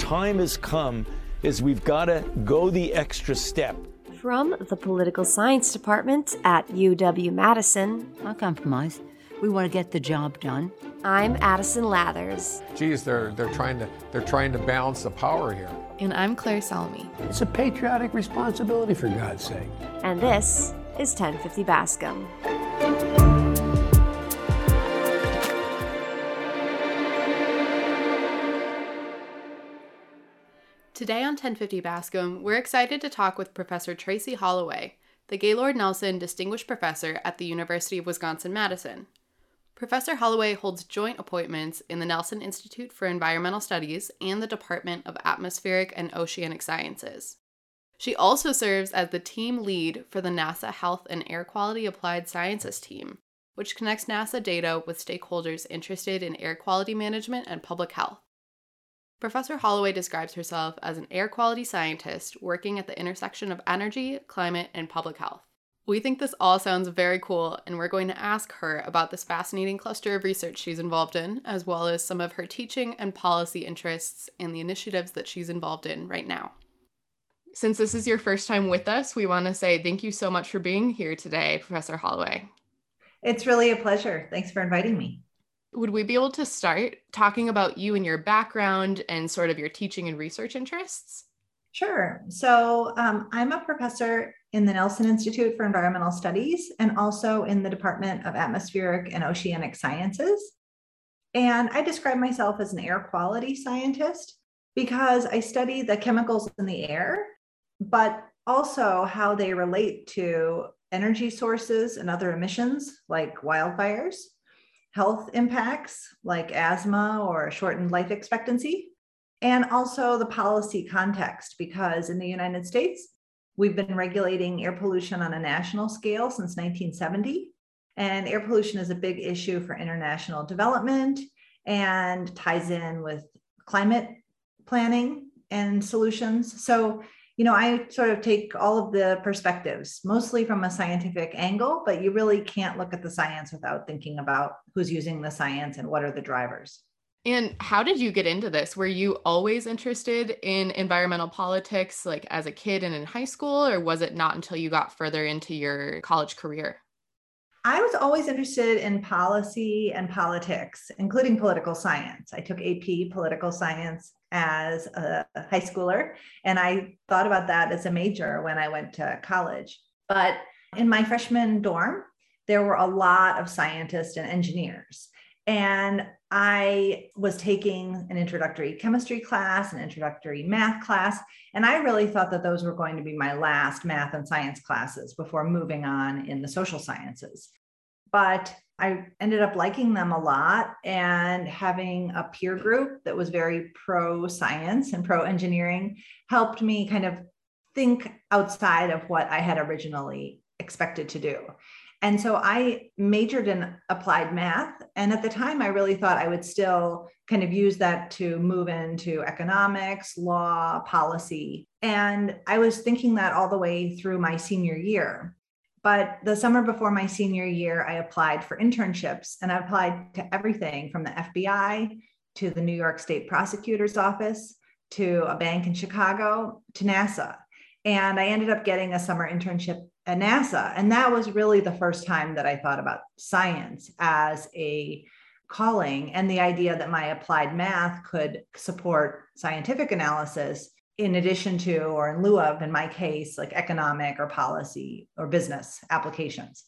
time has come is we've got to go the extra step. From the Political Science Department at UW-Madison. I'll compromise. We want to get the job done. I'm Addison Lathers. Geez, they're trying to balance the power here. And I'm Claire Salmi. It's a patriotic responsibility, for God's sake. And this is 1050 Bascom. Today on 1050 Bascom, we're excited to talk with Professor Tracy Holloway, the Gaylord Nelson Distinguished Professor at the University of Wisconsin-Madison. Professor Holloway holds joint appointments in the Nelson Institute for Environmental Studies and the Department of Atmospheric and Oceanic Sciences. She also serves as the team lead for the NASA Health and Air Quality Applied Sciences team, which connects NASA data with stakeholders interested in air quality management and public health. Professor Holloway describes herself as an air quality scientist working at the intersection of energy, climate, and public health. We think this all sounds very cool, and we're going to ask her about this fascinating cluster of research she's involved in, as well as some of her teaching and policy interests and the initiatives that she's involved in right now. Since this is your first time with us, we want to say thank you so much for being here today, Professor Holloway. It's really a pleasure. Thanks for inviting me. Would we be able to start talking about you and your background and sort of your teaching and research interests? Sure. So I'm a professor in the Nelson Institute for Environmental Studies and also in the Department of Atmospheric and Oceanic Sciences. And I describe myself as an air quality scientist because I study the chemicals in the air, but also how they relate to energy sources and other emissions like wildfires, health impacts like asthma or shortened life expectancy, and also the policy context, because in the United States, we've been regulating air pollution on a national scale since 1970. And air pollution is a big issue for international development and ties in with climate planning and solutions. So, you know, I sort of take all of the perspectives, mostly from a scientific angle, but you really can't look at the science without thinking about who's using the science and what are the drivers. And how did you get into this? Were you always interested in environmental politics, like as a kid and in high school, or was it not until you got further into your college career? I was always interested in policy and politics, including political science. I took AP political science as a high schooler, and I thought about that as a major when I went to college. But in my freshman dorm, there were a lot of scientists and engineers. And I was taking an introductory chemistry class, an introductory math class, and I really thought that those were going to be my last math and science classes before moving on in the social sciences. But I ended up liking them a lot and having a peer group that was very pro-science and pro-engineering helped me kind of think outside of what I had originally expected to do. And so I majored in applied math. And at the time, I really thought I would still kind of use that to move into economics, law, policy. And I was thinking that all the way through my senior year. But the summer before my senior year, I applied for internships, and I applied to everything from the FBI to the New York State Prosecutor's Office to a bank in Chicago to NASA. And I ended up getting a summer internship at NASA. And that was really the first time that I thought about science as a calling, and the idea that my applied math could support scientific analysis in addition to, or in lieu of, in my case, like economic or policy or business applications.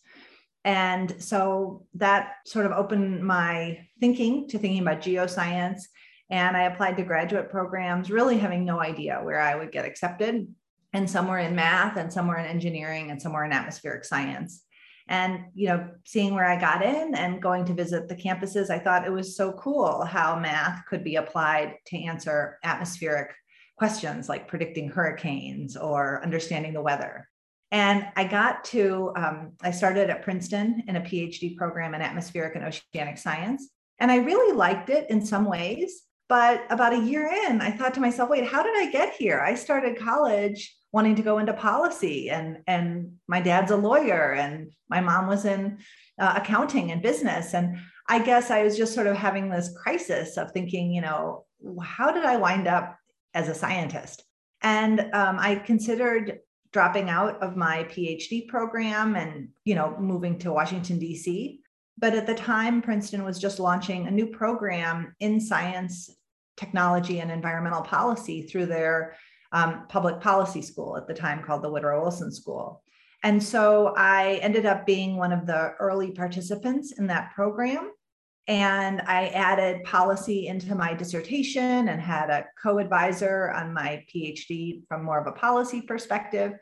And so that sort of opened my thinking to thinking about geoscience. And I applied to graduate programs, really having no idea where I would get accepted. And some were in math, and some were in engineering, and some were in atmospheric science. And, you know, seeing where I got in and going to visit the campuses, I thought it was so cool how math could be applied to answer atmospheric questions like predicting hurricanes or understanding the weather. And I got to, I started at Princeton in a PhD program in atmospheric and oceanic science. And I really liked it in some ways. But about a year in, I thought to myself, wait, how did I get here? I started college wanting to go into policy, and my dad's a lawyer, and my mom was in accounting and business. And I guess I was just sort of having this crisis of thinking, you know, how did I wind up as a scientist. And I considered dropping out of my PhD program and, you know, moving to Washington, D.C. But at the time, Princeton was just launching a new program in science, technology, and environmental policy through their public policy school at the time called the Woodrow Wilson School. And so I ended up being one of the early participants in that program. And I added policy into my dissertation and had a co-advisor on my PhD from more of a policy perspective.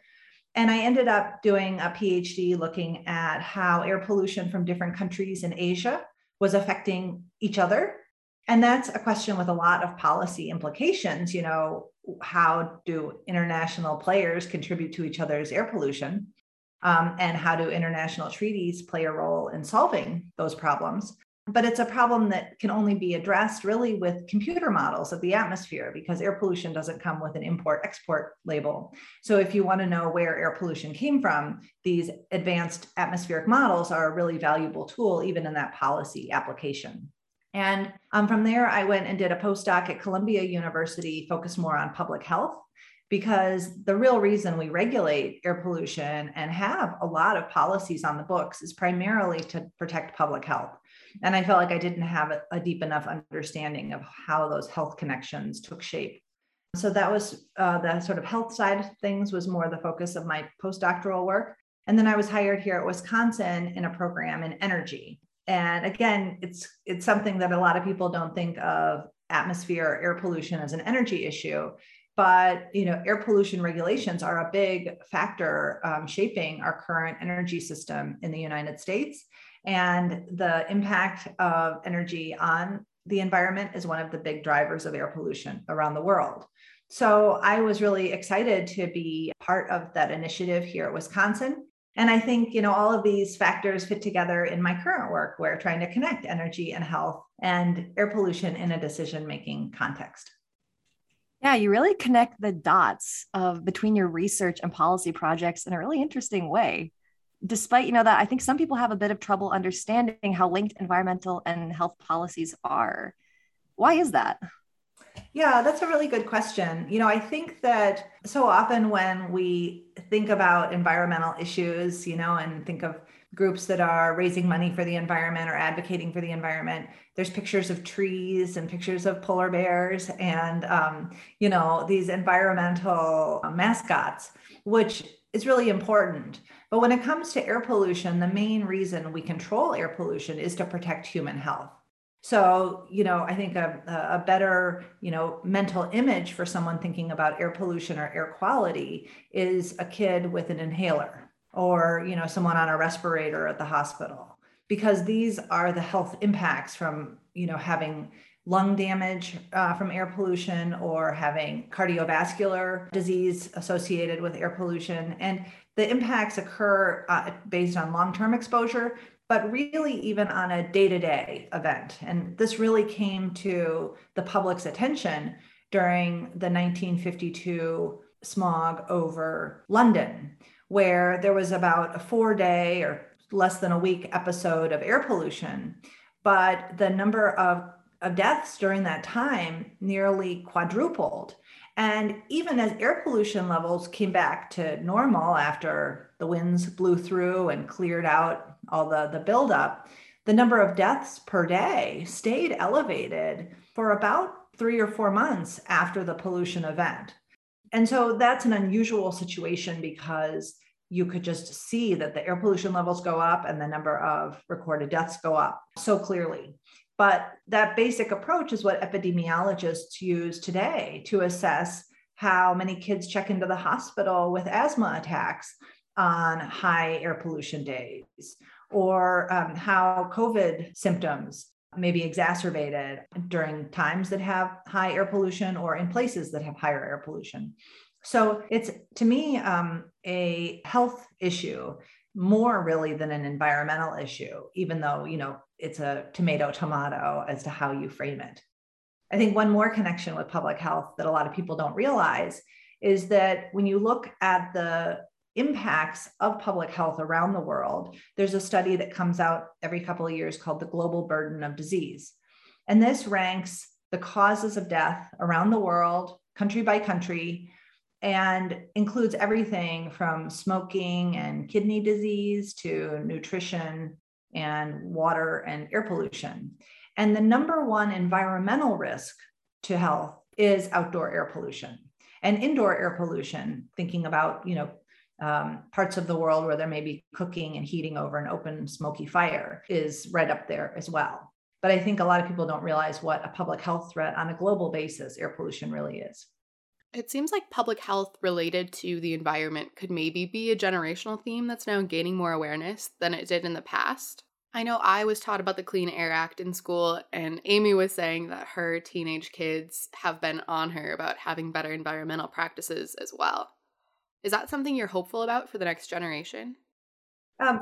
And I ended up doing a PhD looking at how air pollution from different countries in Asia was affecting each other. And that's a question with a lot of policy implications. You know, how do international players contribute to each other's air pollution? And how do international treaties play a role in solving those problems? But it's a problem that can only be addressed really with computer models of the atmosphere, because air pollution doesn't come with an import-export label. So if you want to know where air pollution came from, these advanced atmospheric models are a really valuable tool, even in that policy application. And from there, I went and did a postdoc at Columbia University, focused more on public health, because the real reason we regulate air pollution and have a lot of policies on the books is primarily to protect public health. And I felt like I didn't have a deep enough understanding of how those health connections took shape. So that was the sort of health side of things was more the focus of my postdoctoral work. And then I was hired here at Wisconsin in a program in energy. And again, it's something that a lot of people don't think of atmosphere or air pollution as an energy issue. But, you know, air pollution regulations are a big factor shaping our current energy system in the United States. And the impact of energy on the environment is one of the big drivers of air pollution around the world. So I was really excited to be part of that initiative here at Wisconsin. And I think, you know, all of these factors fit together in my current work, where trying to connect energy and health and air pollution in a decision-making context. Yeah, you really connect the dots of between your research and policy projects in a really interesting way. Despite, you know, that I think some people have a bit of trouble understanding how linked environmental and health policies are. Why is that? Yeah, that's a really good question. You know, I think that so often when we think about environmental issues, you know, and think of groups that are raising money for the environment or advocating for the environment, there's pictures of trees and pictures of polar bears and, you know, these environmental mascots, which is really important. But when it comes to air pollution, the main reason we control air pollution is to protect human health. So, you know, I think a better, you know, mental image for someone thinking about air pollution or air quality is a kid with an inhaler or, you know, someone on a respirator at the hospital, because these are the health impacts from, you know, having lung damage from air pollution or having cardiovascular disease associated with air pollution. And the impacts occur based on long-term exposure, but really even on a day-to-day event. And this really came to the public's attention during the 1952 smog over London, where there was about a 4-day or less than a week episode of air pollution. But the number of deaths during that time nearly quadrupled. And even as air pollution levels came back to normal after the winds blew through and cleared out all the buildup, the number of deaths per day stayed elevated for about 3 or 4 months after the pollution event. And so that's an unusual situation, because you could just see that the air pollution levels go up and the number of recorded deaths go up so clearly. But that basic approach is what epidemiologists use today to assess how many kids check into the hospital with asthma attacks on high air pollution days, or how COVID symptoms may be exacerbated during times that have high air pollution or in places that have higher air pollution. So it's, to me, a health issue more really than an environmental issue, even though, you know, it's a tomato as to how you frame it. I think one more connection with public health that a lot of people don't realize is that when you look at the impacts of public health around the world, there's a study that comes out every couple of years called the Global Burden of Disease. And this ranks the causes of death around the world country by country, and includes everything from smoking and kidney disease to nutrition and water and air pollution. And the number one environmental risk to health is outdoor air pollution and indoor air pollution, thinking about, you know, parts of the world where there may be cooking and heating over an open smoky fire is right up there as well. But I think a lot of people don't realize what a public health threat on a global basis air pollution really is. It seems like public health related to the environment could maybe be a generational theme that's now gaining more awareness than it did in the past. I know I was taught about the Clean Air Act in school, and Amy was saying that her teenage kids have been on her about having better environmental practices as well. Is that something you're hopeful about for the next generation?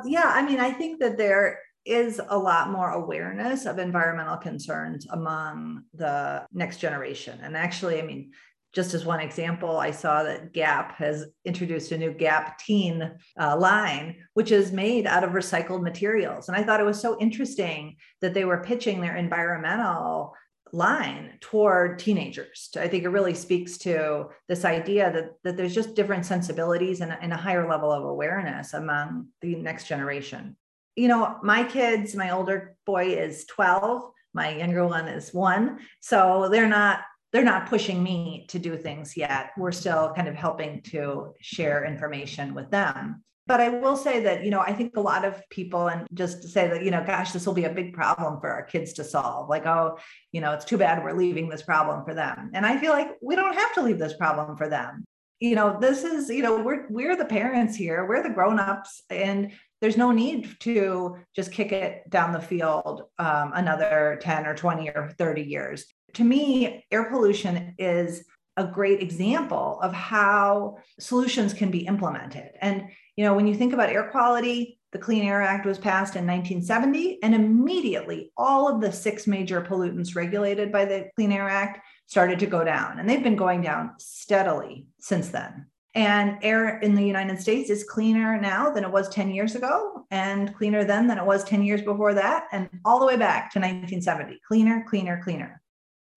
Yeah, I mean, I think that there is a lot more awareness of environmental concerns among the next generation. And actually, I mean, just as one example, I saw that Gap has introduced a new Gap Teen line, which is made out of recycled materials. And I thought it was so interesting that they were pitching their environmental line toward teenagers. I think it really speaks to this idea that there's just different sensibilities and a higher level of awareness among the next generation. You know, my kids, my older boy is 12, my younger one is 1. So they're not pushing me to do things yet. We're still kind of helping to share information with them. But I will say that, you know, I think a lot of people, and just to say that, you know, gosh, this will be a big problem for our kids to solve. Like, oh, you know, it's too bad we're leaving this problem for them. And I feel like we don't have to leave this problem for them. You know, this is, you know, we're the parents here, we're the grown-ups, and there's no need to just kick it down the field another 10 or 20 or 30 years. To me, air pollution is a great example of how solutions can be implemented. And, you know, when you think about air quality, the Clean Air Act was passed in 1970, and immediately all of the 6 major pollutants regulated by the Clean Air Act started to go down. And they've been going down steadily since then. And air in the United States is cleaner now than it was 10 years ago, and cleaner then than it was 10 years before that, and all the way back to 1970. Cleaner, cleaner, cleaner.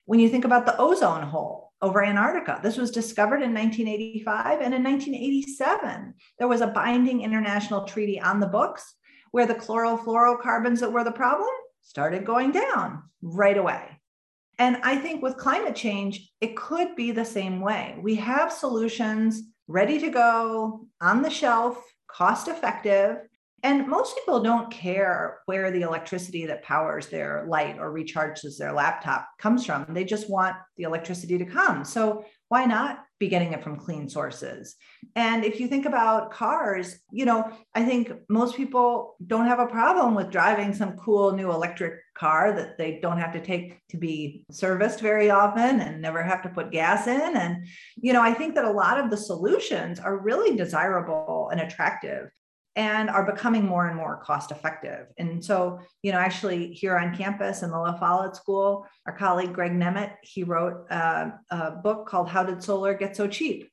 When you think about the ozone hole over Antarctica, this was discovered in 1985. And in 1987, there was a binding international treaty on the books where the chlorofluorocarbons that were the problem started going down right away. And I think with climate change, it could be the same way. We have solutions ready to go, on the shelf, cost effective. And most people don't care where the electricity that powers their light or recharges their laptop comes from. They just want the electricity to come. So why not be getting it from clean sources? And if you think about cars, you know, I think most people don't have a problem with driving some cool new electric car that they don't have to take to be serviced very often and never have to put gas in. And, you know, I think that a lot of the solutions are really desirable and attractive, and are becoming more and more cost effective. And so, you know, actually here on campus in the La Follette School, our colleague Greg Nemet, he wrote a book called How Did Solar Get So Cheap?,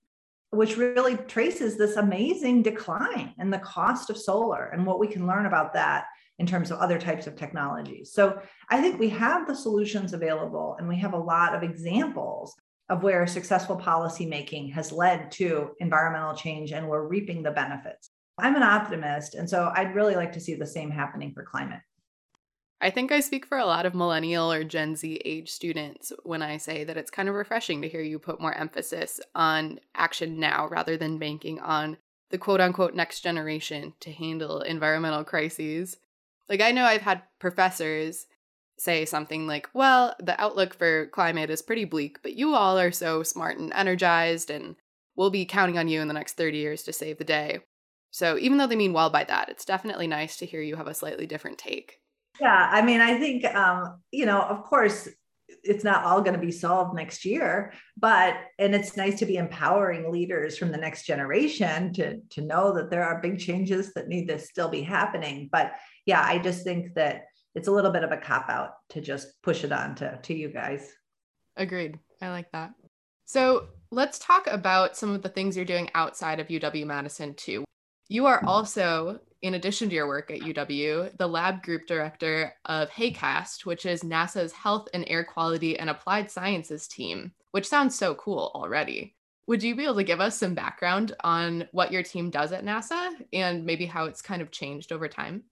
which really traces this amazing decline in the cost of solar and what we can learn about that in terms of other types of technologies. So I think we have the solutions available, and we have a lot of examples of where successful policymaking has led to environmental change, and we're reaping the benefits. I'm an optimist, and so I'd really like to see the same happening for climate. I think I speak for a lot of millennial or Gen Z age students when I say that it's kind of refreshing to hear you put more emphasis on action now rather than banking on the quote-unquote next generation to handle environmental crises. Like, I know I've had professors say something like, well, the outlook for climate is pretty bleak, but you all are so smart and energized, and we'll be counting on you in the next 30 years to save the day. So even though they mean well by that, it's definitely nice to hear you have a slightly different take. Yeah, I mean, I think, you know, of course, it's not all going to be solved next year, and it's nice to be empowering leaders from the next generation to know that there are big changes that need to still be happening. But yeah, I just think that it's a little bit of a cop-out to just push it on to you guys. Agreed. I like that. So let's talk about some of the things you're doing outside of UW-Madison too. You are also, in addition to your work at UW, the lab group director of HACAST, which is NASA's Health and Air Quality and Applied Sciences team. which sounds so cool already. Would you be able to give us some background on what your team does at NASA and maybe how it's kind of changed over time?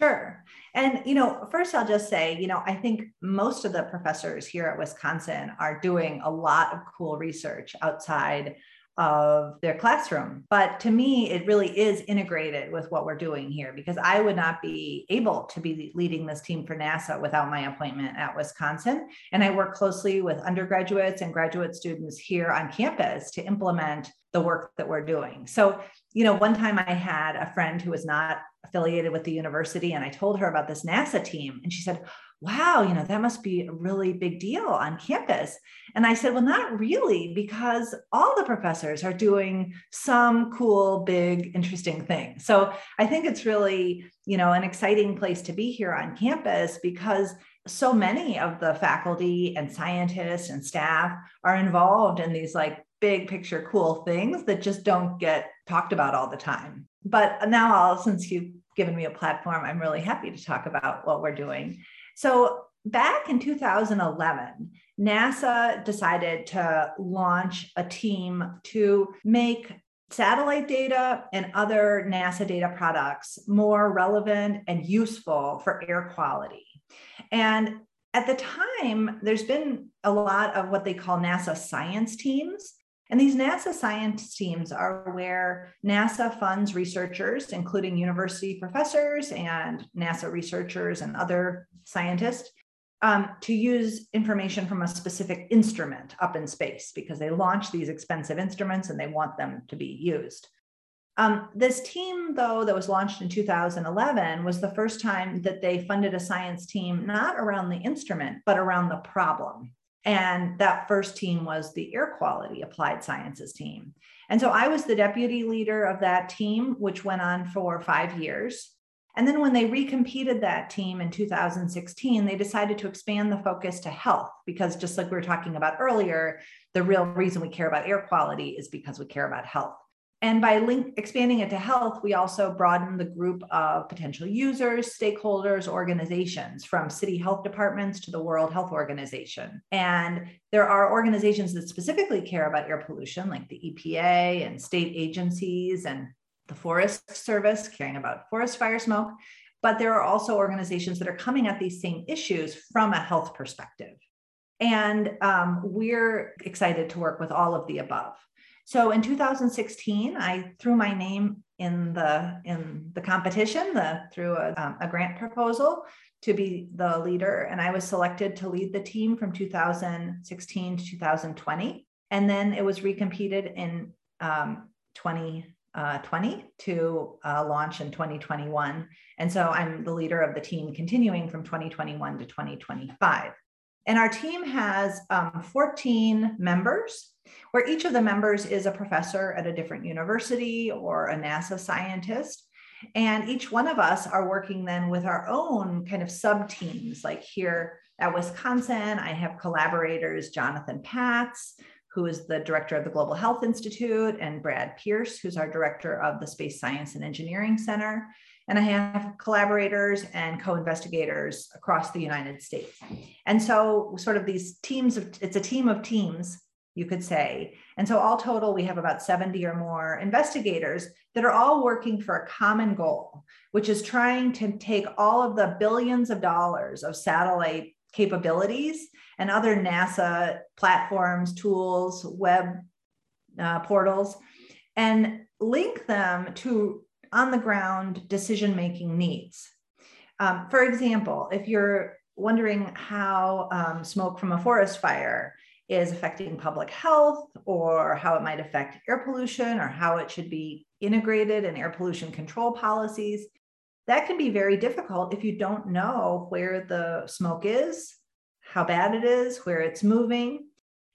Sure. And, first I'll just say, I think most of the professors here at Wisconsin are doing a lot of cool research outside of their classroom. But to me, it really is integrated with what we're doing here, because I would not be able to be leading this team for NASA without my appointment at Wisconsin. And I work closely with undergraduates and graduate students here on campus to implement the work that we're doing. So, one time I had a friend who was not affiliated with the university, and I told her about this NASA team, and she said, wow, that must be a really big deal on campus. And I said, well, not really, because all the professors are doing some cool, big, interesting thing. So I think it's really, an exciting place to be here on campus, because so many of the faculty and scientists and staff are involved in these big picture cool things that just don't get talked about all the time. But now, since you've given me a platform, I'm really happy to talk about what we're doing. So back in 2011, NASA decided to launch a team to make satellite data and other NASA data products more relevant and useful for air quality. And at the time, there's been a lot of what they call NASA science teams. And these NASA science teams are where NASA funds researchers, including university professors and NASA researchers and other scientists, to use information from a specific instrument up in space, because they launch these expensive instruments and they want them to be used. This team, though, that was launched in 2011 was the first time that they funded a science team not around the instrument, but around the problem. And that first team was the Air Quality Applied Sciences team. And so I was the deputy leader of that team, which went on for 5 years. And then when they recompeted that team in 2016, they decided to expand the focus to health, because just like we were talking about earlier, the real reason we care about air quality is because we care about health. And by expanding it to health, we also broadened the group of potential users, stakeholders, organizations, from city health departments to the World Health Organization. And there are organizations that specifically care about air pollution, like the EPA and state agencies and the Forest Service, caring about forest fire smoke. But there are also organizations that are coming at these same issues from a health perspective. And we're excited to work with all of the above. So in 2016, I threw my name in the competition through a grant proposal to be the leader, and I was selected to lead the team from 2016 to 2020, and then it was recompeted in 2020 to launch in 2021, and so I'm the leader of the team continuing from 2021 to 2025. And our team has 14 members, where each of the members is a professor at a different university or a NASA scientist. And each one of us are working then with our own kind of sub-teams. Like here at Wisconsin, I have collaborators, Jonathan Patz, who is the director of the Global Health Institute, and Brad Pierce, who's our director of the Space Science and Engineering Center. And I have collaborators and co-investigators across the United States. And so sort of these teams, it's a team of teams, you could say. And so all total, we have about 70 or more investigators that are all working for a common goal, which is trying to take all of the billions of dollars of satellite capabilities and other NASA platforms, tools, web portals, and link them to on-the-ground decision-making needs. For example, if you're wondering how smoke from a forest fire is affecting public health, or how it might affect air pollution, or how it should be integrated in air pollution control policies, that can be very difficult if you don't know where the smoke is, how bad it is, where it's moving.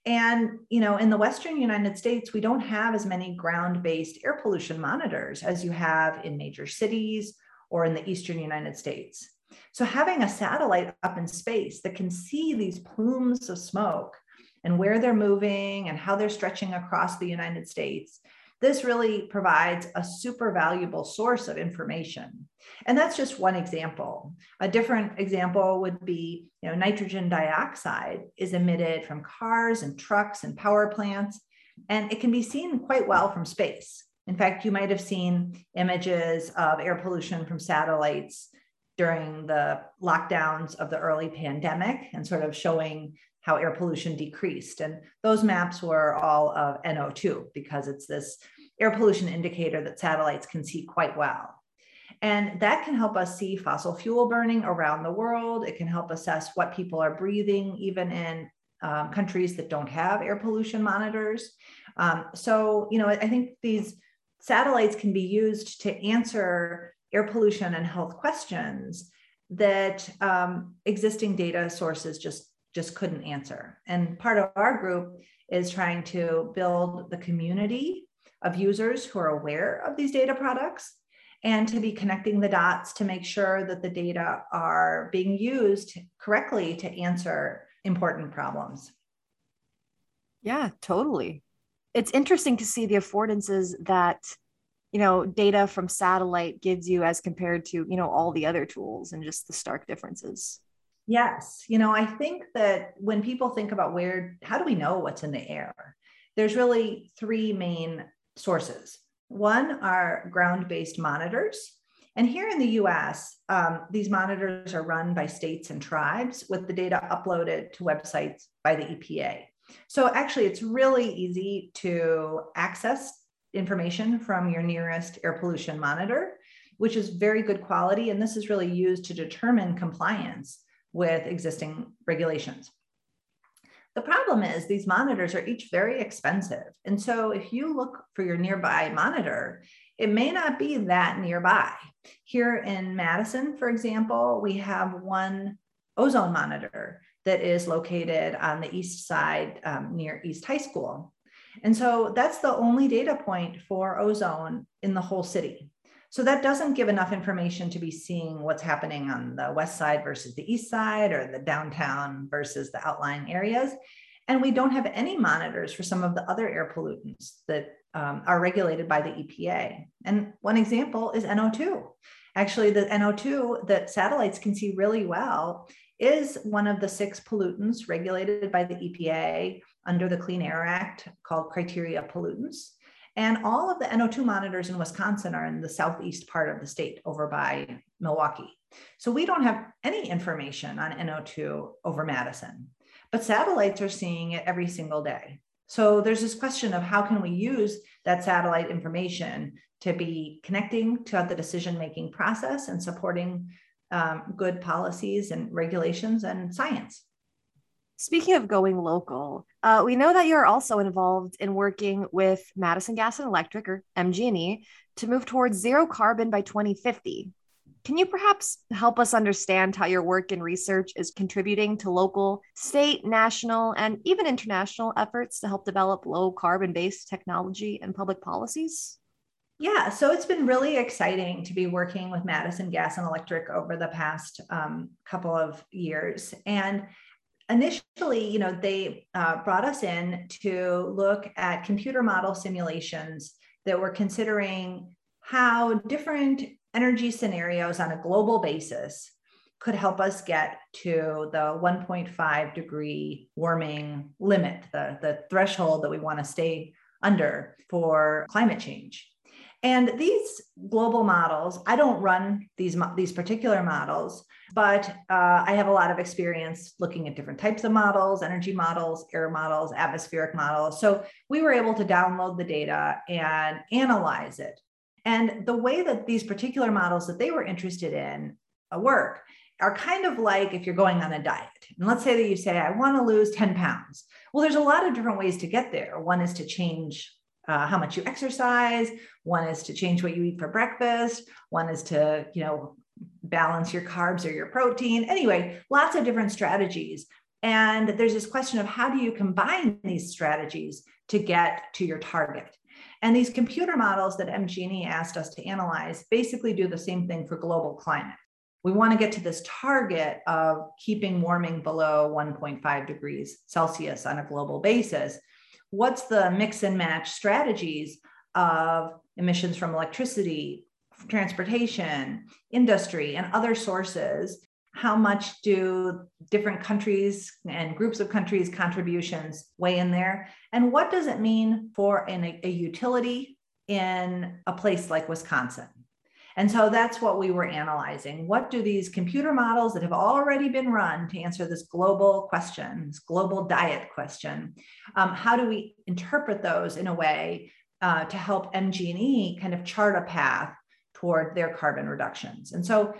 And, in the Western United States, we don't have as many ground-based air pollution monitors as you have in major cities or in the Eastern United States. So having a satellite up in space that can see these plumes of smoke and where they're moving and how they're stretching across the United States This really provides a super valuable source of information. And that's just one example. A different example would be, you know, nitrogen dioxide is emitted from cars and trucks and power plants, and it can be seen quite well from space. In fact, you might have seen images of air pollution from satellites during the lockdowns of the early pandemic and sort of showing how air pollution decreased. And those maps were all of NO2 because it's this air pollution indicator that satellites can see quite well. And that can help us see fossil fuel burning around the world. It can help assess what people are breathing, even in countries that don't have air pollution monitors. So, you know, I think these satellites can be used to answer air pollution and health questions that existing data sources just couldn't answer. And part of our group is trying to build the community of users who are aware of these data products and to be connecting the dots to make sure that the data are being used correctly to answer important problems. Yeah, totally. It's interesting to see the affordances that, you know, data from satellite gives you as compared to, you know, all the other tools and just the stark differences. Yes. You know, I think that when people think about how do we know what's in the air? There's really three main sources. One are ground-based monitors. And here in the US, these monitors are run by states and tribes with the data uploaded to websites by the EPA. So actually, it's really easy to access information from your nearest air pollution monitor, which is very good quality. And this is really used to determine compliance with existing regulations. The problem is these monitors are each very expensive. And so if you look for your nearby monitor, it may not be that nearby. Here in Madison, for example, we have one ozone monitor that is located on the east side near East High School. And so that's the only data point for ozone in the whole city. So that doesn't give enough information to be seeing what's happening on the west side versus the east side or the downtown versus the outlying areas. And we don't have any monitors for some of the other air pollutants that are regulated by the EPA. And one example is NO2. Actually, the NO2 that satellites can see really well is one of the 6 pollutants regulated by the EPA under the Clean Air Act called criteria pollutants. And all of the NO2 monitors in Wisconsin are in the southeast part of the state over by Milwaukee. So we don't have any information on NO2 over Madison, but satellites are seeing it every single day. So there's this question of how can we use that satellite information to be connecting to the decision-making process and supporting good policies and regulations and science. Speaking of going local, we know that you're also involved in working with Madison Gas and Electric, or MG&E, to move towards zero carbon by 2050. Can you perhaps help us understand how your work and research is contributing to local, state, national, and even international efforts to help develop low carbon-based technology and public policies? Yeah, so it's been really exciting to be working with Madison Gas and Electric over the past couple of years. And initially, you know, they brought us in to look at computer model simulations that were considering how different energy scenarios on a global basis could help us get to the 1.5 degree warming limit, the threshold that we want to stay under for climate change. And these global models, I don't run these particular models, but I have a lot of experience looking at different types of models, energy models, air models, atmospheric models. So we were able to download the data and analyze it. And the way that these particular models that they were interested in work are kind of like if you're going on a diet. And let's say that you say, I want to lose 10 pounds. Well, there's a lot of different ways to get there. One is to change how much you exercise. One is to change what you eat for breakfast. One is to, you know, balance your carbs or your protein. Anyway, lots of different strategies. And there's this question of how do you combine these strategies to get to your target? And these computer models that MG&E asked us to analyze basically do the same thing for global climate. We want to get to this target of keeping warming below 1.5 degrees Celsius on a global basis. What's the mix and match strategies of emissions from electricity, transportation, industry, and other sources, how much do different countries and groups of countries' contributions weigh in there? And what does it mean for a utility in a place like Wisconsin? And so that's what we were analyzing. What do these computer models that have already been run to answer this global question, this global diet question, how do we interpret those in a way to help MG&E kind of chart a path toward their carbon reductions? And so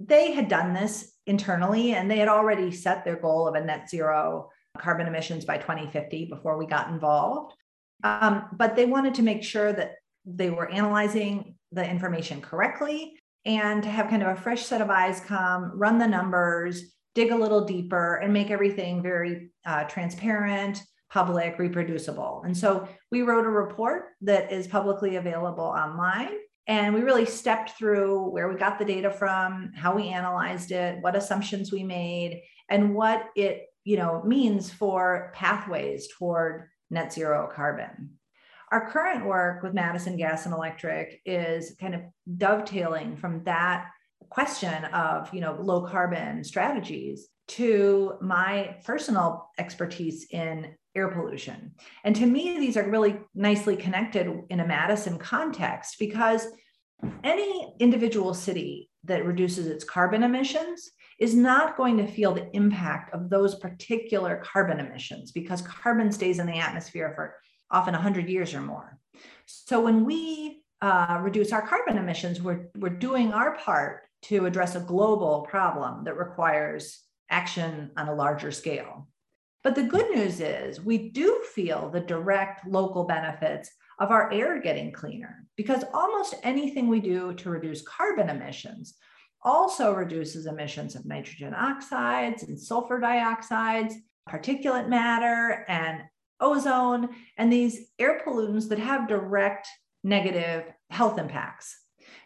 they had done this internally, and they had already set their goal of a net zero carbon emissions by 2050 before we got involved. But they wanted to make sure that they were analyzing the information correctly and to have kind of a fresh set of eyes come, run the numbers, dig a little deeper, and make everything very transparent, public, reproducible. And so we wrote a report that is publicly available online. And we really stepped through where we got the data from, how we analyzed it, what assumptions we made, and what it, you know, means for pathways toward net zero carbon. Our current work with Madison Gas and Electric is kind of dovetailing from that question of, you know, low carbon strategies to my personal expertise in air pollution. And to me, these are really nicely connected in a Madison context, because any individual city that reduces its carbon emissions is not going to feel the impact of those particular carbon emissions, because carbon stays in the atmosphere for often 100 years or more. So when we reduce our carbon emissions, we're doing our part to address a global problem that requires action on a larger scale. But the good news is we do feel the direct local benefits of our air getting cleaner, because almost anything we do to reduce carbon emissions also reduces emissions of nitrogen oxides and sulfur dioxides, particulate matter, and ozone, and these air pollutants that have direct negative health impacts.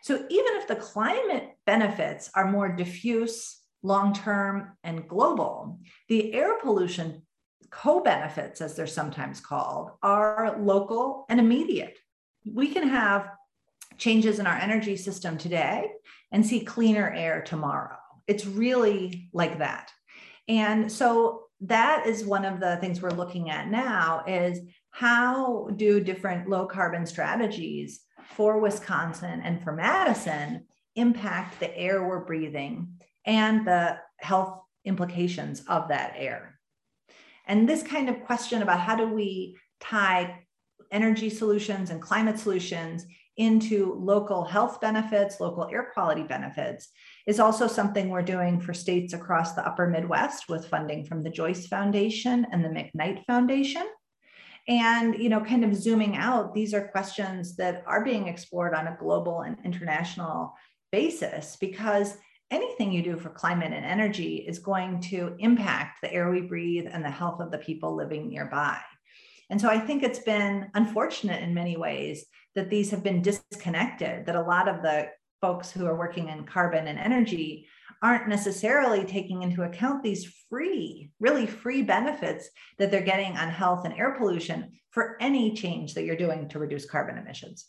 So even if the climate benefits are more diffuse, long-term, and global, the air pollution co-benefits, as they're sometimes called, are local and immediate. We can have changes in our energy system today and see cleaner air tomorrow. It's really like that. And so that is one of the things we're looking at now, is how do different low carbon strategies for Wisconsin and for Madison impact the air we're breathing and the health implications of that air. And this kind of question about how do we tie energy solutions and climate solutions into local health benefits, local air quality benefits, is also something we're doing for states across the upper Midwest with funding from the Joyce Foundation and the McKnight Foundation. And, you know, kind of zooming out, these are questions that are being explored on a global and international basis, because anything you do for climate and energy is going to impact the air we breathe and the health of the people living nearby. And so I think it's been unfortunate in many ways that these have been disconnected, that a lot of the folks who are working in carbon and energy aren't necessarily taking into account these free, really free benefits that they're getting on health and air pollution for any change that you're doing to reduce carbon emissions.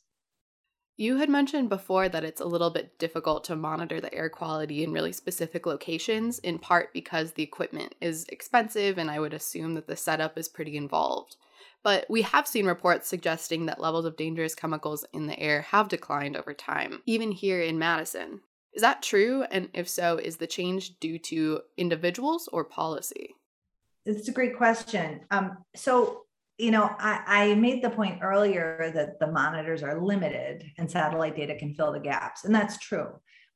You had mentioned before that it's a little bit difficult to monitor the air quality in really specific locations, in part because the equipment is expensive, and I would assume that the setup is pretty involved. But we have seen reports suggesting that levels of dangerous chemicals in the air have declined over time, even here in Madison. Is that true? And if so, is the change due to individuals or policy? It's a great question. You know, I made the point earlier that the monitors are limited and satellite data can fill the gaps, and that's true.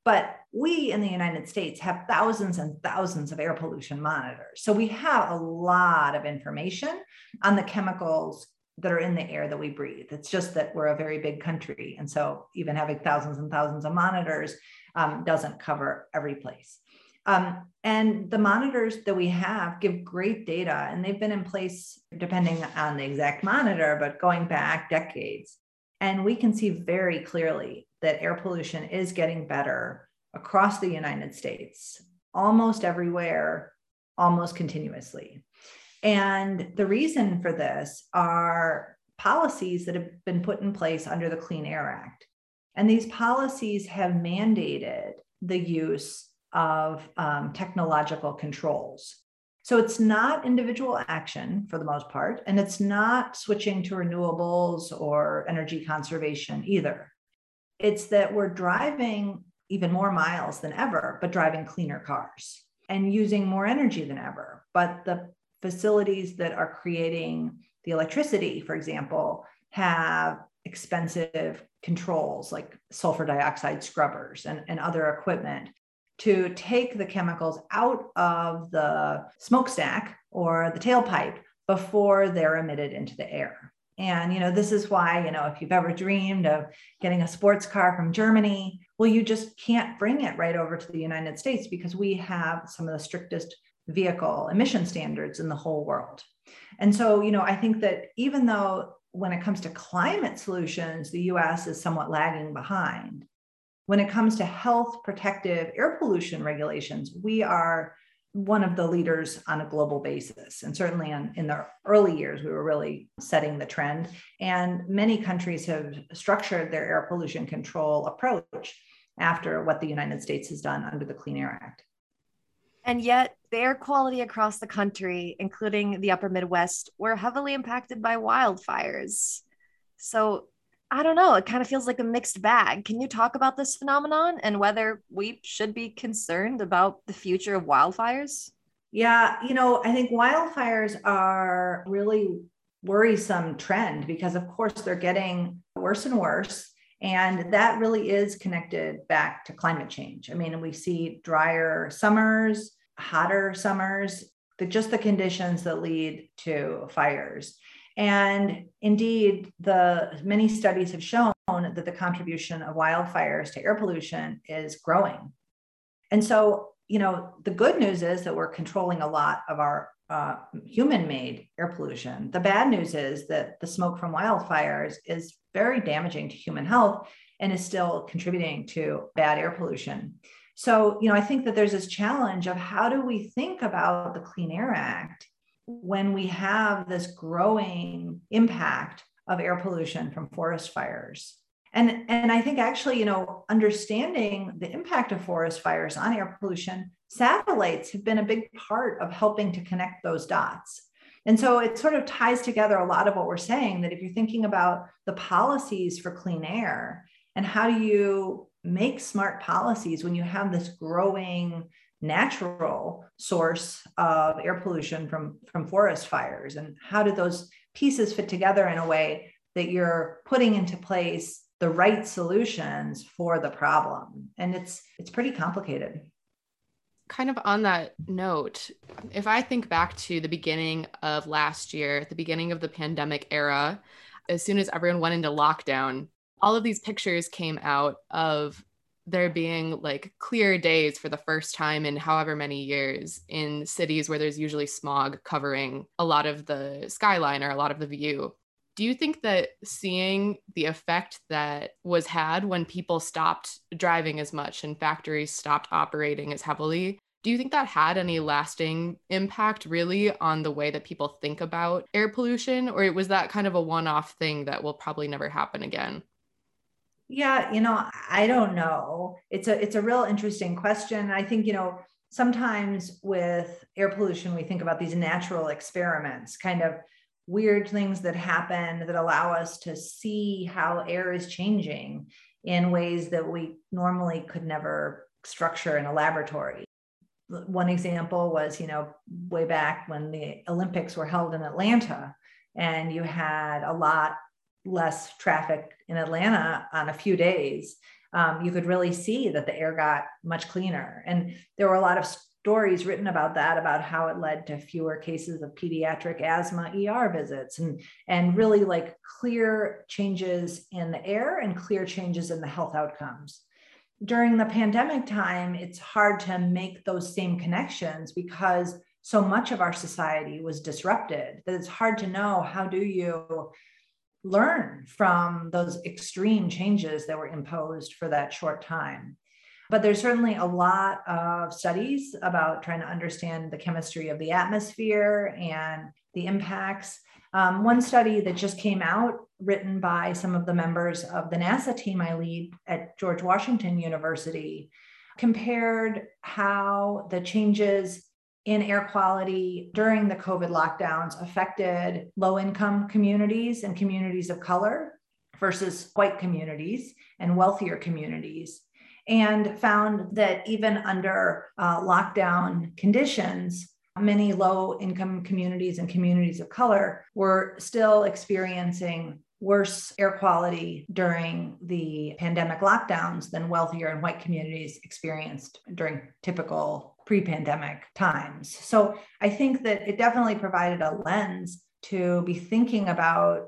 But we in the United States have thousands and thousands of air pollution monitors. So we have a lot of information on the chemicals that are in the air that we breathe. It's just that we're a very big country. And so even having thousands and thousands of monitors doesn't cover every place. And the monitors that we have give great data, and they've been in place, depending on the exact monitor, but going back decades. And we can see very clearly that air pollution is getting better across the United States, almost everywhere, almost continuously. And the reason for this are policies that have been put in place under the Clean Air Act. And these policies have mandated the use of technological controls. So it's not individual action for the most part, and it's not switching to renewables or energy conservation either. It's that we're driving even more miles than ever, but driving cleaner cars and using more energy than ever. But the facilities that are creating the electricity, for example, have expensive controls like sulfur dioxide scrubbers and other equipment to take the chemicals out of the smokestack or the tailpipe before they're emitted into the air. And, you know, this is why, you know, if you've ever dreamed of getting a sports car from Germany, well, you just can't bring it right over to the United States because we have some of the strictest vehicle emission standards in the whole world. And so, you know, I think that even though when it comes to climate solutions, the US is somewhat lagging behind, when it comes to health protective air pollution regulations, we are one of the leaders on a global basis. And certainly in the early years, we were really setting the trend. And many countries have structured their air pollution control approach after what the United States has done under the Clean Air Act. And yet the air quality across the country, including the upper Midwest, were heavily impacted by wildfires. So I don't know, it kind of feels like a mixed bag. Can you talk about this phenomenon and whether we should be concerned about the future of wildfires? Yeah, you know, I think wildfires are really worrisome trend because of course they're getting worse and worse. And that really is connected back to climate change. I mean, we see drier summers, hotter summers, just the conditions that lead to fires. And indeed, the many studies have shown that the contribution of wildfires to air pollution is growing. And so, you know, the good news is that we're controlling a lot of our human-made air pollution. The bad news is that the smoke from wildfires is very damaging to human health and is still contributing to bad air pollution. So, you know, I think that there's this challenge of how do we think about the Clean Air Act when we have this growing impact of air pollution from forest fires? And I think actually, you know, understanding the impact of forest fires on air pollution, satellites have been a big part of helping to connect those dots. And so it sort of ties together a lot of what we're saying, that if you're thinking about the policies for clean air and how do you make smart policies when you have this growing natural source of air pollution from forest fires, and how do those pieces fit together in a way that you're putting into place the right solutions for the problem? And it's pretty complicated. Kind of on that note, if I think back to the beginning of last year, at the beginning of the pandemic era, as soon as everyone went into lockdown, all of these pictures came out of there being like clear days for the first time in however many years in cities where there's usually smog covering a lot of the skyline or a lot of the view. Do you think that seeing the effect that was had when people stopped driving as much and factories stopped operating as heavily, do you think that had any lasting impact really on the way that people think about air pollution? Or was that kind of a one-off thing that will probably never happen again? Yeah, you know, I don't know. It's a real interesting question. I think, you know, sometimes with air pollution, we think about these natural experiments, kind of weird things that happen that allow us to see how air is changing in ways that we normally could never structure in a laboratory. One example was, you know, way back when the Olympics were held in Atlanta, and you had a lot less traffic in Atlanta on a few days, you could really see that the air got much cleaner. And there were a lot of stories written about that, about how it led to fewer cases of pediatric asthma ER visits and really like clear changes in the air and clear changes in the health outcomes. During the pandemic time, it's hard to make those same connections because so much of our society was disrupted that it's hard to know how do you learn from those extreme changes that were imposed for that short time. But there's certainly a lot of studies about trying to understand the chemistry of the atmosphere and the impacts. One study that just came out, written by some of the members of the NASA team I lead at George Washington University, compared how the changes in air quality during the COVID lockdowns affected low-income communities and communities of color versus white communities and wealthier communities, and found that even under lockdown conditions, many low-income communities and communities of color were still experiencing worse air quality during the pandemic lockdowns than wealthier and white communities experienced during typical pre-pandemic times. So I think that it definitely provided a lens to be thinking about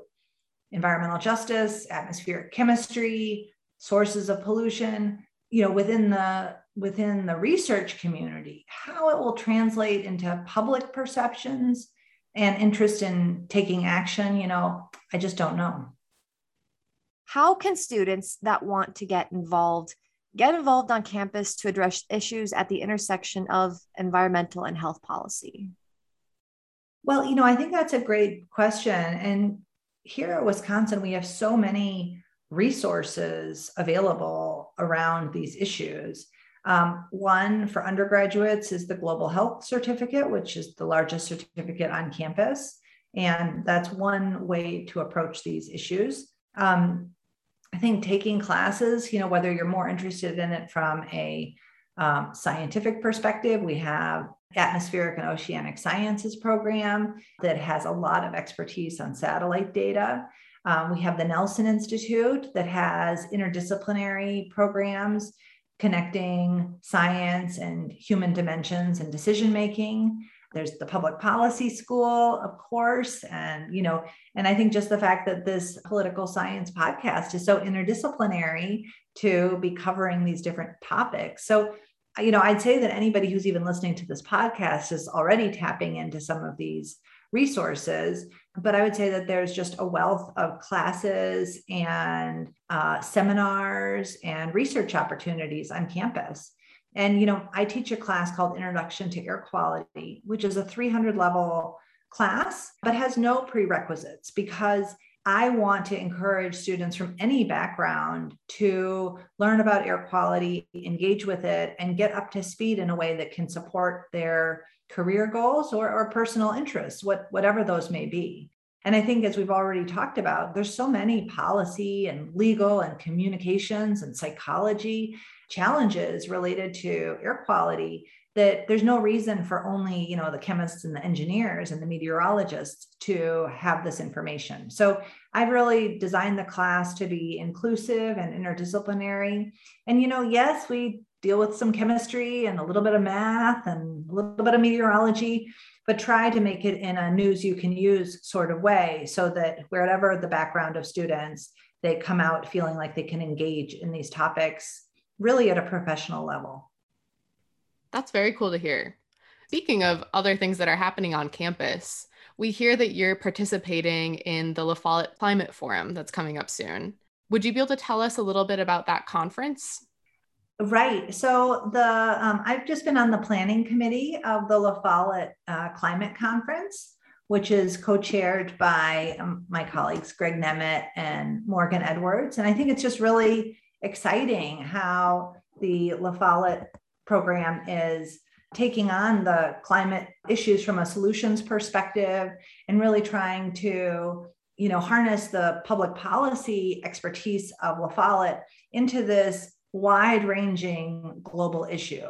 environmental justice, atmospheric chemistry, sources of pollution, you know, within the research community, how it will translate into public perceptions and interest in taking action, you know, I just don't know. How can students that want to get involved on campus to address issues at the intersection of environmental and health policy? Well, you know, I think that's a great question. And here at Wisconsin, we have so many resources available around these issues. One for undergraduates is the Global Health Certificate, which is the largest certificate on campus. And that's one way to approach these issues. I think taking classes, you know, whether you're more interested in it from a scientific perspective, we have Atmospheric and Oceanic Sciences program that has a lot of expertise on satellite data. We have the Nelson Institute that has interdisciplinary programs connecting science and human dimensions and decision-making. There's the public policy school, of course. And, you know, and I think just the fact that this political science podcast is so interdisciplinary to be covering these different topics. So, you know, I'd say that anybody who's even listening to this podcast is already tapping into some of these resources, but I would say that there's just a wealth of classes and seminars and research opportunities on campus. And, you know, I teach a class called Introduction to Air Quality, which is a 300 level class, but has no prerequisites because I want to encourage students from any background to learn about air quality, engage with it, and get up to speed in a way that can support their career goals or personal interests, whatever those may be. And I think, as we've already talked about, there's so many policy and legal and communications and psychology challenges related to air quality that there's no reason for only, you know, the chemists and the engineers and the meteorologists to have this information. So I've really designed the class to be inclusive and interdisciplinary. And, you know, yes, we deal with some chemistry and a little bit of math and a little bit of meteorology, but try to make it in a news you can use sort of way so that wherever the background of students, they come out feeling like they can engage in these topics really at a professional level. That's very cool to hear. Speaking of other things that are happening on campus, we hear that you're participating in the La Follette Climate Forum that's coming up soon. Would you be able to tell us a little bit about that conference? Right. So I've just been on the planning committee of the La Follette Climate Conference, which is co-chaired by my colleagues, Greg Nemet and Morgan Edwards. And I think it's just really exciting how the La Follette program is taking on the climate issues from a solutions perspective and really trying to, you know, harness the public policy expertise of La Follette into this wide-ranging global issue.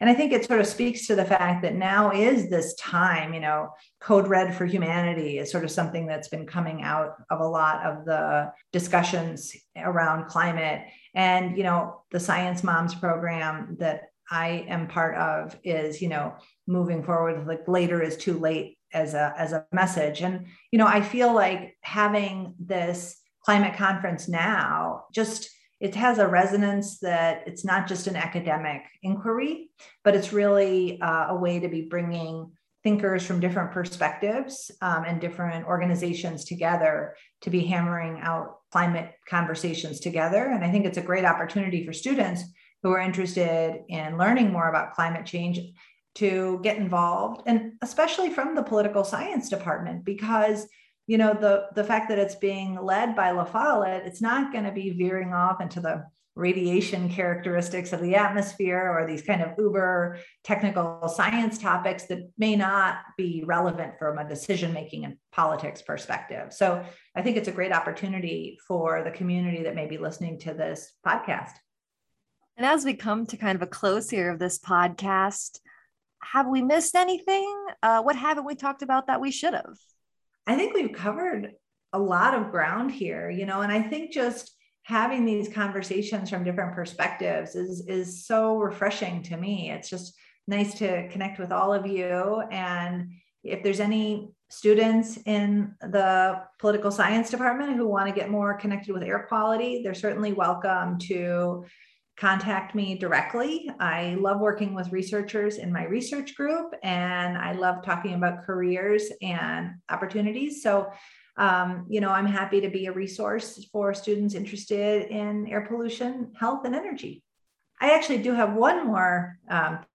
And I think it sort of speaks to the fact that now is this time, you know, Code Red for Humanity is sort of something that's been coming out of a lot of the discussions around climate. And, you know, the Science Moms program that I am part of is, you know, moving forward, like later is too late as a message. And, you know, I feel like having this climate conference now, just it has a resonance that it's not just an academic inquiry, but it's really a way to be bringing thinkers from different perspectives and different organizations together to be hammering out climate conversations together. And I think it's a great opportunity for students who are interested in learning more about climate change to get involved, and especially from the political science department, because you know, the fact that it's being led by La Follette, it's not going to be veering off into the radiation characteristics of the atmosphere or these kind of uber technical science topics that may not be relevant from a decision-making and politics perspective. So I think it's a great opportunity for the community that may be listening to this podcast. And as we come to kind of a close here of this podcast, have we missed anything? What haven't we talked about that we should have? I think we've covered a lot of ground here, you know, and I think just having these conversations from different perspectives is so refreshing to me. It's just nice to connect with all of you. And if there's any students in the political science department who want to get more connected with air quality, they're certainly welcome to contact me directly. I love working with researchers in my research group, and I love talking about careers and opportunities. So, you know, I'm happy to be a resource for students interested in air pollution, health, and energy. I actually do have one more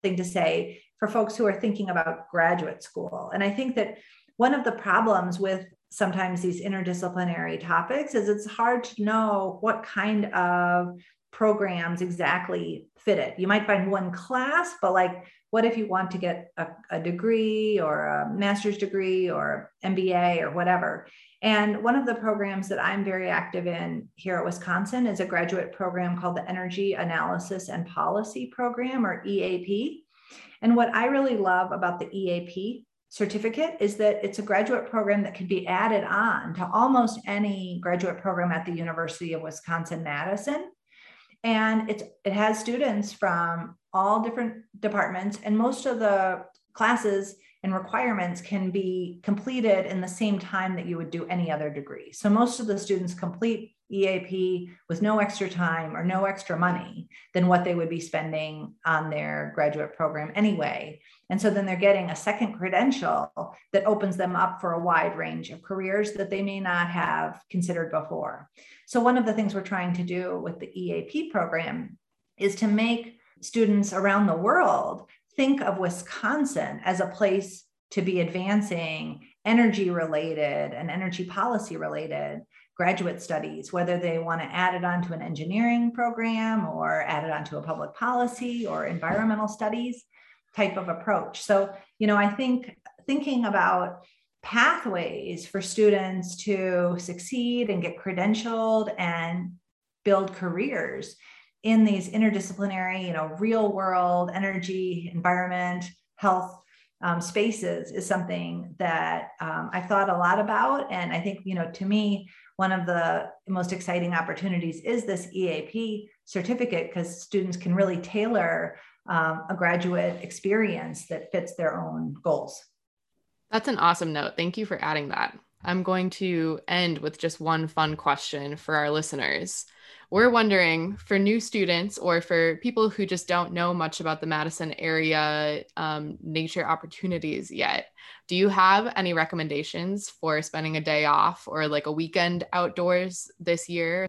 thing to say for folks who are thinking about graduate school. And I think that one of the problems with sometimes these interdisciplinary topics is it's hard to know what kind of programs exactly fit it. You might find one class, but like, what if you want to get a degree or a master's degree or MBA or whatever? And one of the programs that I'm very active in here at Wisconsin is a graduate program called the Energy Analysis and Policy Program, or EAP. And what I really love about the EAP certificate is that it's a graduate program that can be added on to almost any graduate program at the University of Wisconsin-Madison. And it has students from all different departments, and most of the classes and requirements can be completed in the same time that you would do any other degree. So most of the students complete EAP with no extra time or no extra money than what they would be spending on their graduate program anyway. And so then they're getting a second credential that opens them up for a wide range of careers that they may not have considered before. So one of the things we're trying to do with the EAP program is to make students around the world think of Wisconsin as a place to be advancing energy related and energy policy related graduate studies, whether they want to add it onto an engineering program or add it onto a public policy or environmental studies type of approach. So, you know, I think thinking about pathways for students to succeed and get credentialed and build careers in these interdisciplinary, you know, real world energy, environment, health spaces is something that I've thought a lot about. And I think, you know, to me, one of the most exciting opportunities is this EAP certificate, because students can really tailor a graduate experience that fits their own goals. That's an awesome note. Thank you for adding that. I'm going to end with just one fun question for our listeners. We're wondering, for new students or for people who just don't know much about the Madison area nature opportunities yet, do you have any recommendations for spending a day off or like a weekend outdoors this year?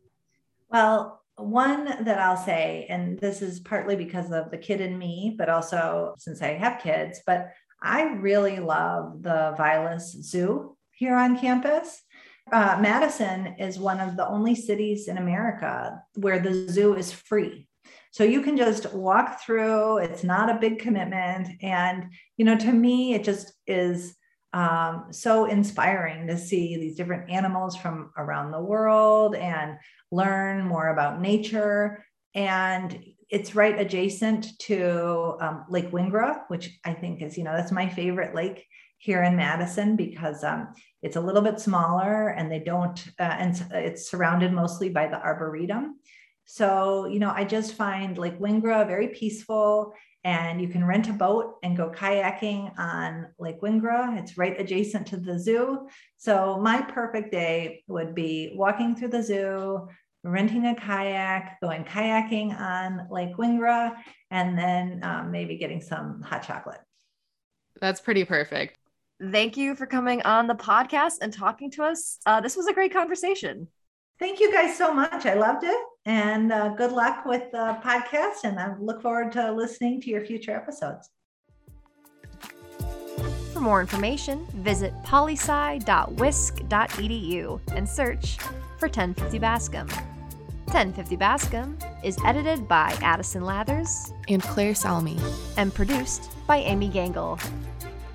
Well, one that I'll say, and this is partly because of the kid in me, but also since I have kids, but I really love the Vilas Zoo here on campus. Madison is one of the only cities in America where the zoo is free. So you can just walk through, it's not a big commitment. And, you know, to me, it just is so inspiring to see these different animals from around the world and learn more about nature. And it's right adjacent to Lake Wingra, which I think is, you know, that's my favorite lake here in Madison, because it's a little bit smaller and they don't, and it's surrounded mostly by the Arboretum. So, you know, I just find Lake Wingra very peaceful, and you can rent a boat and go kayaking on Lake Wingra. It's right adjacent to the zoo. So my perfect day would be walking through the zoo, renting a kayak, going kayaking on Lake Wingra, and then maybe getting some hot chocolate. That's pretty perfect. Thank you for coming on the podcast and talking to us. This was a great conversation. Thank you guys so much. I loved it. And good luck with the podcast. And I look forward to listening to your future episodes. For more information, visit polysci.wisc.edu and search for 1050 Bascom. 1050 Bascom is edited by Addison Lathers and Claire Salome and produced by Amy Gangle.